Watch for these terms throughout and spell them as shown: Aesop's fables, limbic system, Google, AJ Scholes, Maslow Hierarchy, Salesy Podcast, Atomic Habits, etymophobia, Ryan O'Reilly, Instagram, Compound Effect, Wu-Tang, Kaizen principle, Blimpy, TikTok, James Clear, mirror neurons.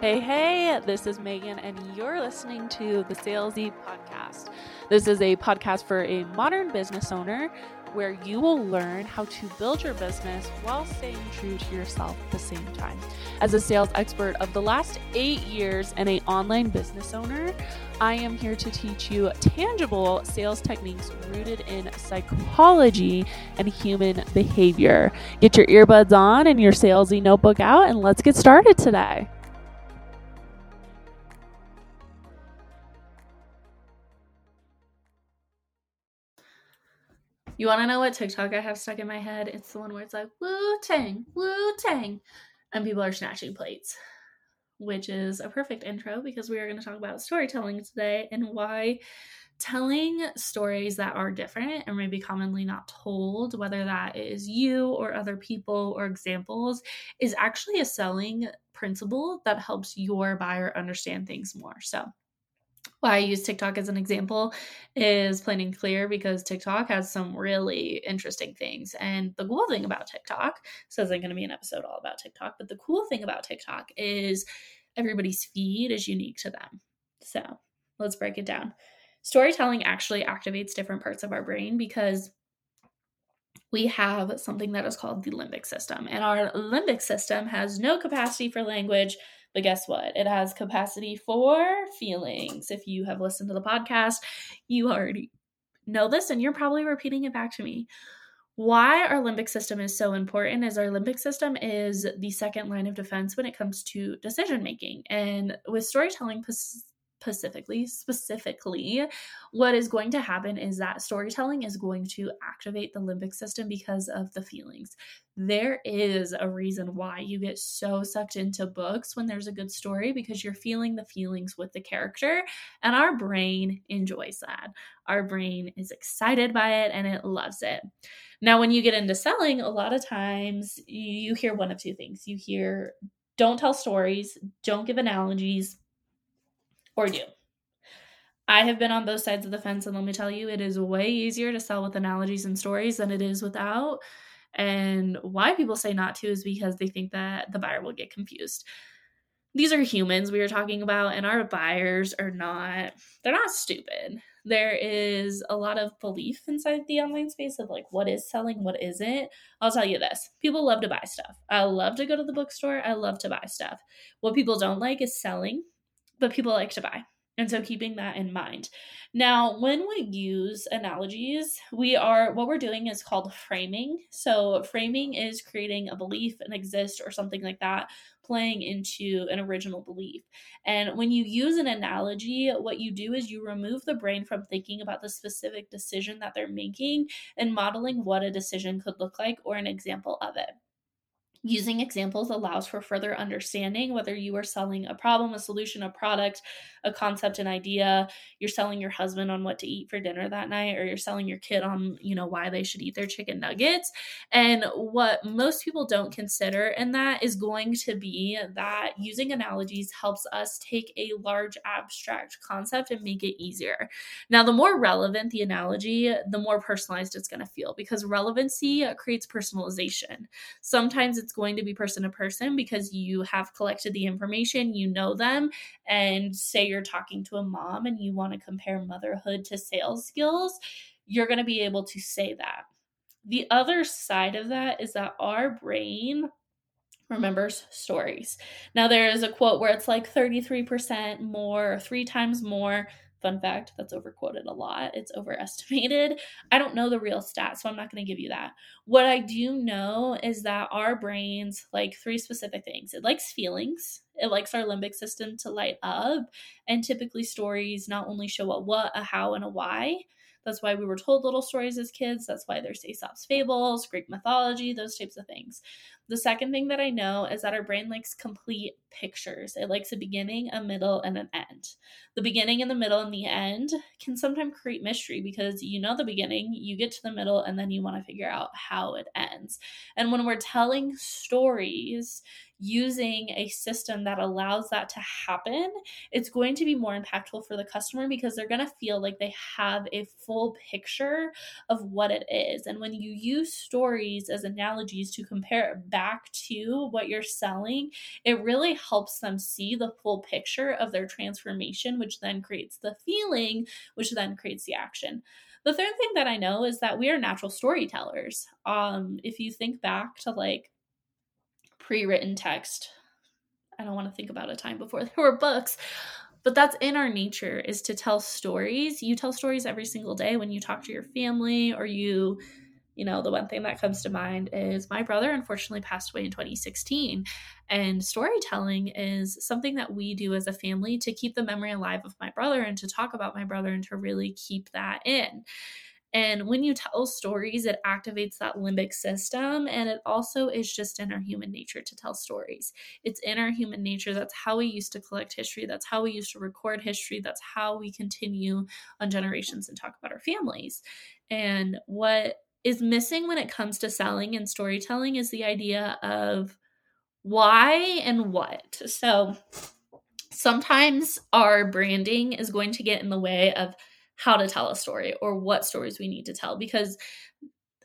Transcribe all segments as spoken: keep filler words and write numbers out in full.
Hey, hey, this is Megan, and you're listening to the Salesy Podcast. This is a podcast for a modern business owner where you will learn how to build your business while staying true to yourself at the same time. As a sales expert of the last eight years and an online business owner, I am here to teach you tangible sales techniques rooted in psychology and human behavior. Get your earbuds on and your Salesy notebook out, and let's get started today. You want to know what TikTok I have stuck in my head? It's the one where it's like, Wu-Tang, Wu-Tang, and people are snatching plates, which is a perfect intro because we are going to talk about storytelling today and why telling stories that are different and maybe commonly not told, whether that is you or other people or examples, is actually a selling principle that helps your buyer understand things more. So why I use TikTok as an example is plain and clear because TikTok has some really interesting things. And the cool thing about TikTok, so there's going to be an episode all about TikTok, but the cool thing about TikTok is everybody's feed is unique to them. So let's break it down. Storytelling actually activates different parts of our brain because we have something that is called the limbic system. And our limbic system has no capacity for language, but guess what? It has capacity for feelings. If you have listened to the podcast, you already know this, and you're probably repeating it back to me. Why our limbic system is so important is our limbic system is the second line of defense when it comes to decision-making. And with storytelling specifically, specifically, what is going to happen is that storytelling is going to activate the limbic system because of the feelings. There is a reason why you get so sucked into books when there's a good story, because you're feeling the feelings with the character, and our brain enjoys that. Our brain is excited by it and it loves it. Now, when you get into selling, a lot of times you hear one of two things. You hear, don't tell stories, don't give analogies, or do. I have been on both sides of the fence, and let me tell you, it is way easier to sell with analogies and stories than it is without. And why people say not to is because they think that the buyer will get confused. These are humans we are talking about, and our buyers are not, they're not stupid. There is a lot of belief inside the online space of like, what is selling, what isn't. I'll tell you this. People love to buy stuff. I love to go to the bookstore. I love to buy stuff. What people don't like is selling, but people like to buy. And so keeping that in mind. Now, when we use analogies, we are, what we're doing is called framing. So framing is creating a belief, an exist, or something like that, playing into an original belief. And when you use an analogy, what you do is you remove the brain from thinking about the specific decision that they're making and modeling what a decision could look like or an example of it. Using examples allows for further understanding, whether you are selling a problem, a solution, a product, a concept, an idea, you're selling your husband on what to eat for dinner that night, or you're selling your kid on, you know, why they should eat their chicken nuggets. And what most people don't consider, and that is going to be that using analogies helps us take a large abstract concept and make it easier. Now, the more relevant the analogy, the more personalized it's going to feel, because relevancy creates personalization. Sometimes it's going to be person to person because you have collected the information, you know them, and say you're talking to a mom and you want to compare motherhood to sales skills, you're going to be able to say that. The other side of that is that our brain remembers stories. Now, there is a quote where it's like thirty-three percent more, three times more. Fun fact, that's overquoted a lot. It's overestimated. I don't know the real stats, so I'm not going to give you that. What I do know is that our brains like three specific things. It likes feelings. It likes our limbic system to light up. And typically stories not only show a what, a how, and a why. That's why we were told little stories as kids. That's why there's Aesop's fables, Greek mythology, those types of things. The second thing that I know is that our brain likes complete pictures. It likes a beginning, a middle, and an end. The beginning and the middle and the end can sometimes create mystery because you know the beginning, you get to the middle, and then you want to figure out how it ends. And when we're telling stories, using a system that allows that to happen, it's going to be more impactful for the customer because they're going to feel like they have a full full picture of what it is. And when you use stories as analogies to compare it back to what you're selling, it really helps them see the full picture of their transformation, which then creates the feeling, which then creates the action. The third thing that I know is that we are natural storytellers. Um, if you think back to like pre-written text, I don't want to think about a time before there were books, but that's in our nature, is to tell stories. You tell stories every single day when you talk to your family, or you, you know, the one thing that comes to mind is my brother unfortunately passed away in twenty sixteen. And storytelling is something that we do as a family to keep the memory alive of my brother and to talk about my brother and to really keep that in. And when you tell stories, it activates that limbic system. And it also is just in our human nature to tell stories. It's in our human nature. That's how we used to collect history. That's how we used to record history. That's how we continue on generations and talk about our families. And what is missing when it comes to selling and storytelling is the idea of why and what. So sometimes our branding is going to get in the way of how to tell a story or what stories we need to tell, because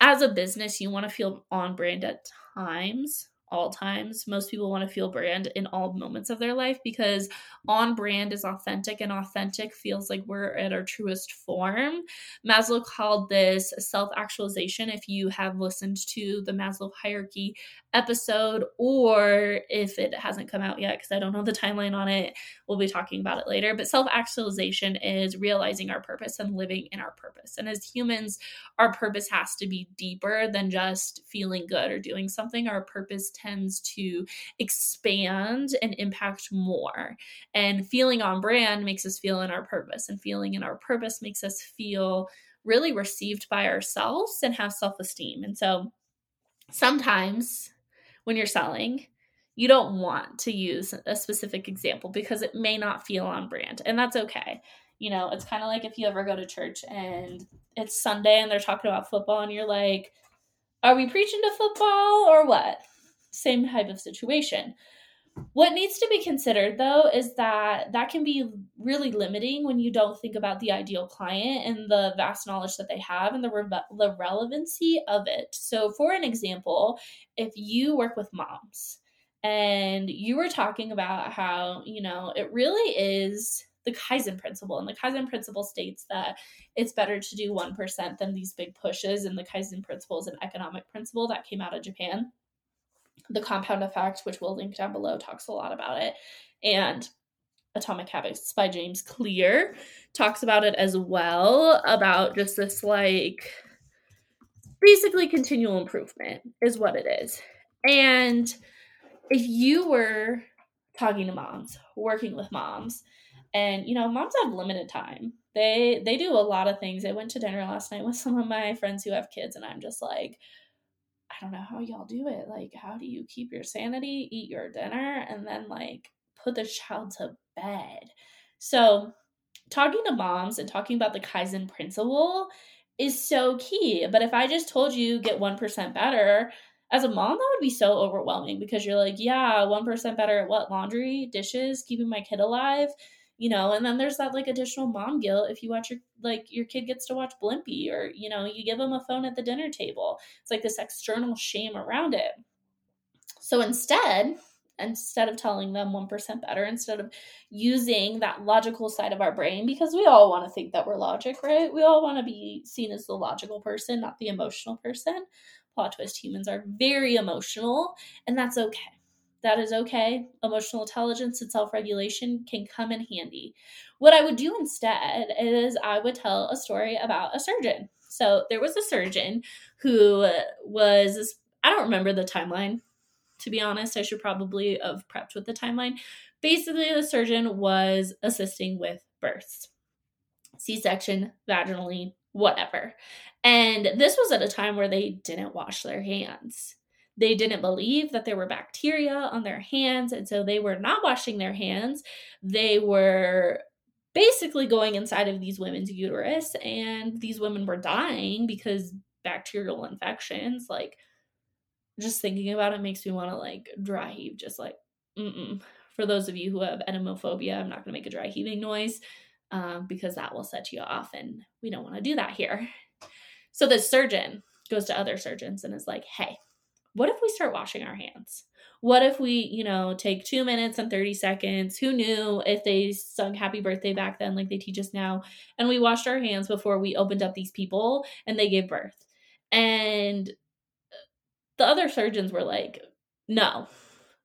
as a business, you want to feel on brand at times, all times. Most people want to feel brand in all moments of their life, because on brand is authentic, and authentic feels like we're at our truest form. Maslow called this self-actualization. If you have listened to the Maslow Hierarchy episode, or if it hasn't come out yet, because I don't know the timeline on it, we'll be talking about it later. But self-actualization is realizing our purpose and living in our purpose. And as humans, our purpose has to be deeper than just feeling good or doing something. Our purpose tends to expand and impact more. And feeling on brand makes us feel in our purpose, and feeling in our purpose makes us feel really received by ourselves and have self-esteem. And so sometimes when you're selling, you don't want to use a specific example because it may not feel on brand, and that's okay. You know, it's kind of like if you ever go to church and it's Sunday and they're talking about football and you're like, are we preaching to football or what? Same type of situation. What needs to be considered, though, is that that can be really limiting when you don't think about the ideal client and the vast knowledge that they have and the, re- the relevancy of it. So for an example, if you work with moms and you were talking about how, you know, it really is the Kaizen principle. And the Kaizen principle states that it's better to do one percent than these big pushes. And the Kaizen principle is an economic principle that came out of Japan. The Compound Effect, which we'll link down below, talks a lot about it. And Atomic Habits by James Clear talks about it as well, about just this, like, basically continual improvement is what it is. And if you were talking to moms, working with moms, and, you know, moms have limited time. They, they do a lot of things. I went to dinner last night with some of my friends who have kids, and I'm just like, I don't know how y'all do it. Like, how do you keep your sanity, eat your dinner, and then like put the child to bed? So talking to moms and talking about the Kaizen principle is so key. But if I just told you get one percent better, as a mom, that would be so overwhelming, because you're like, yeah, one percent better at what? Laundry, dishes, keeping my kid alive, you know? And then there's that like additional mom guilt if you watch your, like your kid gets to watch Blimpy, or, you know, you give them a phone at the dinner table. It's like this external shame around it. So instead, instead of telling them one percent better, instead of using that logical side of our brain, because we all want to think that we're logic, right? We all want to be seen as the logical person, not the emotional person. Plot twist, humans are very emotional, and that's okay. That is okay. Emotional intelligence and self-regulation can come in handy. What I would do instead is I would tell a story about a surgeon. So there was a surgeon who was, I don't remember the timeline. To be honest, I should probably have prepped with the timeline. Basically, the surgeon was assisting with births, C-section, vaginally, whatever. And this was at a time where they didn't wash their hands. They didn't believe that there were bacteria on their hands, and so they were not washing their hands. They were basically going inside of these women's uterus, and these women were dying because bacterial infections. Like, just thinking about it makes me want to like dry heave, just like, mm-mm. For those of you who have etymophobia, I'm not going to make a dry heaving noise. um, because that will set you off, and we don't want to do that here. So the surgeon goes to other surgeons and is like, hey, what if we start washing our hands? What if we, you know, take two minutes and thirty seconds? Who knew if they sung happy birthday back then like they teach us now? And we washed our hands before we opened up these people and they gave birth. And the other surgeons were like, no,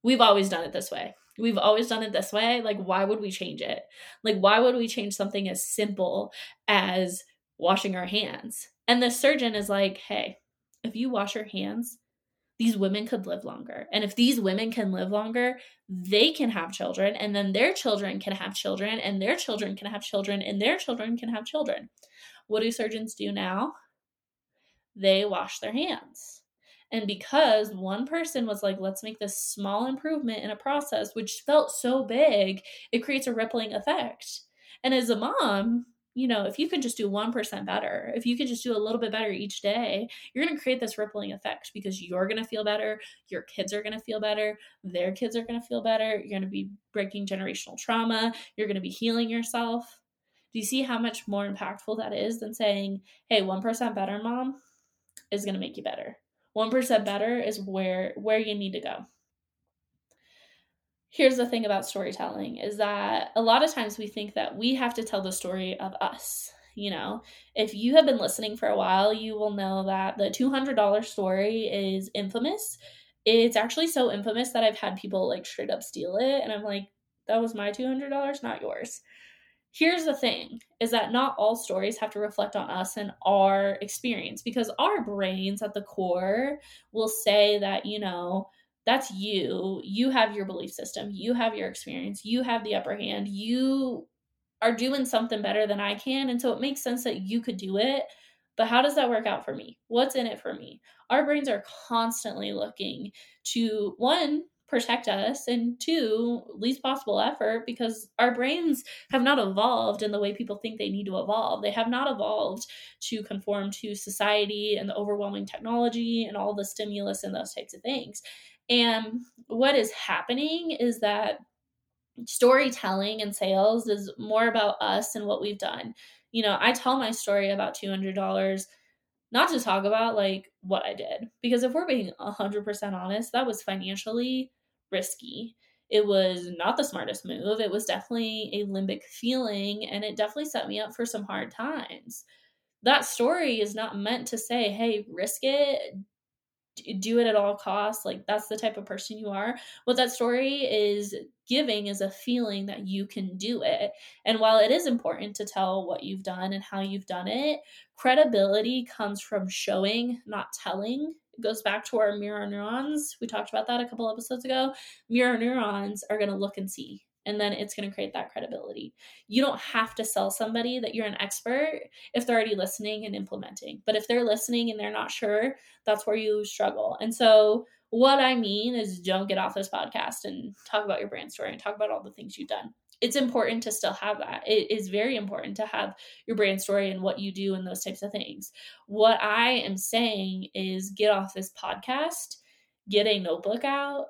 we've always done it this way. We've always done it this way. Like, why would we change it? Like, why would we change something as simple as washing our hands? And the surgeon is like, hey, if you wash your hands, these women could live longer. And if these women can live longer, they can have children, and then their children can have children, and their children can have children, and their children can have children. What do surgeons do now? They wash their hands. And because one person was like, let's make this small improvement in a process, which felt so big, it creates a rippling effect. And as a mom, you know, if you can just do one percent better, if you can just do a little bit better each day, you're going to create this rippling effect because you're going to feel better. Your kids are going to feel better. Their kids are going to feel better. You're going to be breaking generational trauma. You're going to be healing yourself. Do you see how much more impactful that is than saying, hey, one percent better, mom, is going to make you better. one percent better is where, where you need to go. Here's the thing about storytelling is that a lot of times we think that we have to tell the story of us. You know, if you have been listening for a while, you will know that the two hundred dollars story is infamous. It's actually so infamous that I've had people like straight up steal it. And I'm like, that was my two hundred dollars, not yours. Here's the thing is that not all stories have to reflect on us and our experience, because our brains at the core will say that, you know, that's you. You have your belief system. You have your experience. You have the upper hand. You are doing something better than I can. And so it makes sense that you could do it. But how does that work out for me? What's in it for me? Our brains are constantly looking to, one, protect us, and two, least possible effort, because our brains have not evolved in the way people think they need to evolve. They have not evolved to conform to society and the overwhelming technology and all the stimulus and those types of things. And what is happening is that storytelling and sales is more about us and what we've done. You know, I tell my story about two hundred dollars, not to talk about like what I did, because if we're being one hundred percent honest, that was financially risky. It was not the smartest move. It was definitely a limbic feeling, and it definitely set me up for some hard times. That story is not meant to say, hey, risk it. Do it at all costs. Like, that's the type of person you are. What that story is giving is a feeling that you can do it. And while it is important to tell what you've done and how you've done it, credibility comes from showing, not telling. It goes back to our mirror neurons. We talked about that a couple episodes ago. Mirror neurons are going to look and see, and then it's going to create that credibility. You don't have to sell somebody that you're an expert if they're already listening and implementing. But if they're listening and they're not sure, that's where you struggle. And so what I mean is, don't get off this podcast and talk about your brand story and talk about all the things you've done. It's important to still have that. It is very important to have your brand story and what you do and those types of things. What I am saying is, get off this podcast, get a notebook out,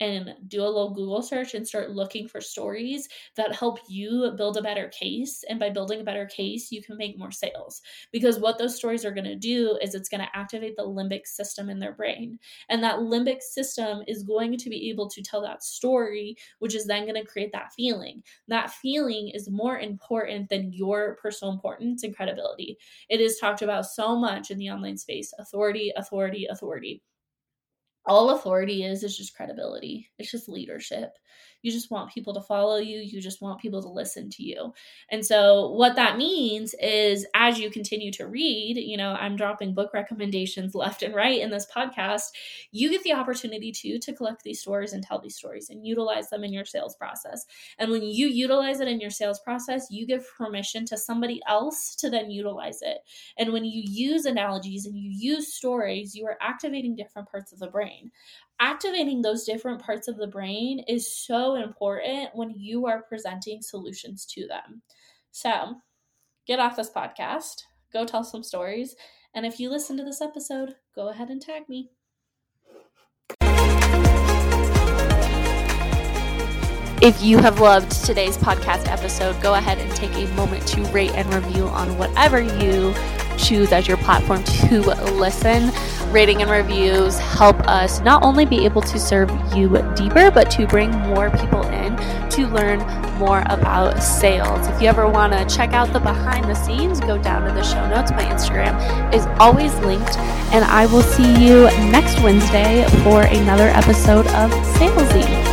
and do a little Google search and start looking for stories that help you build a better case. And by building a better case, you can make more sales, because what those stories are going to do is it's going to activate the limbic system in their brain. And that limbic system is going to be able to tell that story, which is then going to create that feeling. That feeling is more important than your personal importance and credibility. It is talked about so much in the online space: authority, authority, authority. All authority is, is just credibility. It's just leadership. You just want people to follow you. You just want people to listen to you. And so what that means is, as you continue to read, you know, I'm dropping book recommendations left and right in this podcast. You get the opportunity to, to collect these stories and tell these stories and utilize them in your sales process. And when you utilize it in your sales process, you give permission to somebody else to then utilize it. And when you use analogies and you use stories, you are activating different parts of the brain. Activating those different parts of the brain is so important when you are presenting solutions to them. So get off this podcast, go tell some stories, and if you listen to this episode, go ahead and tag me. If you have loved today's podcast episode, go ahead and take a moment to rate and review on whatever you choose as your platform to listen. Rating and reviews help us not only be able to serve you deeper, but to bring more people in to learn more about sales. If you ever want to check out the behind the scenes, go down to the show notes. My Instagram is always linked, and I will see you next Wednesday for another episode of Salesy.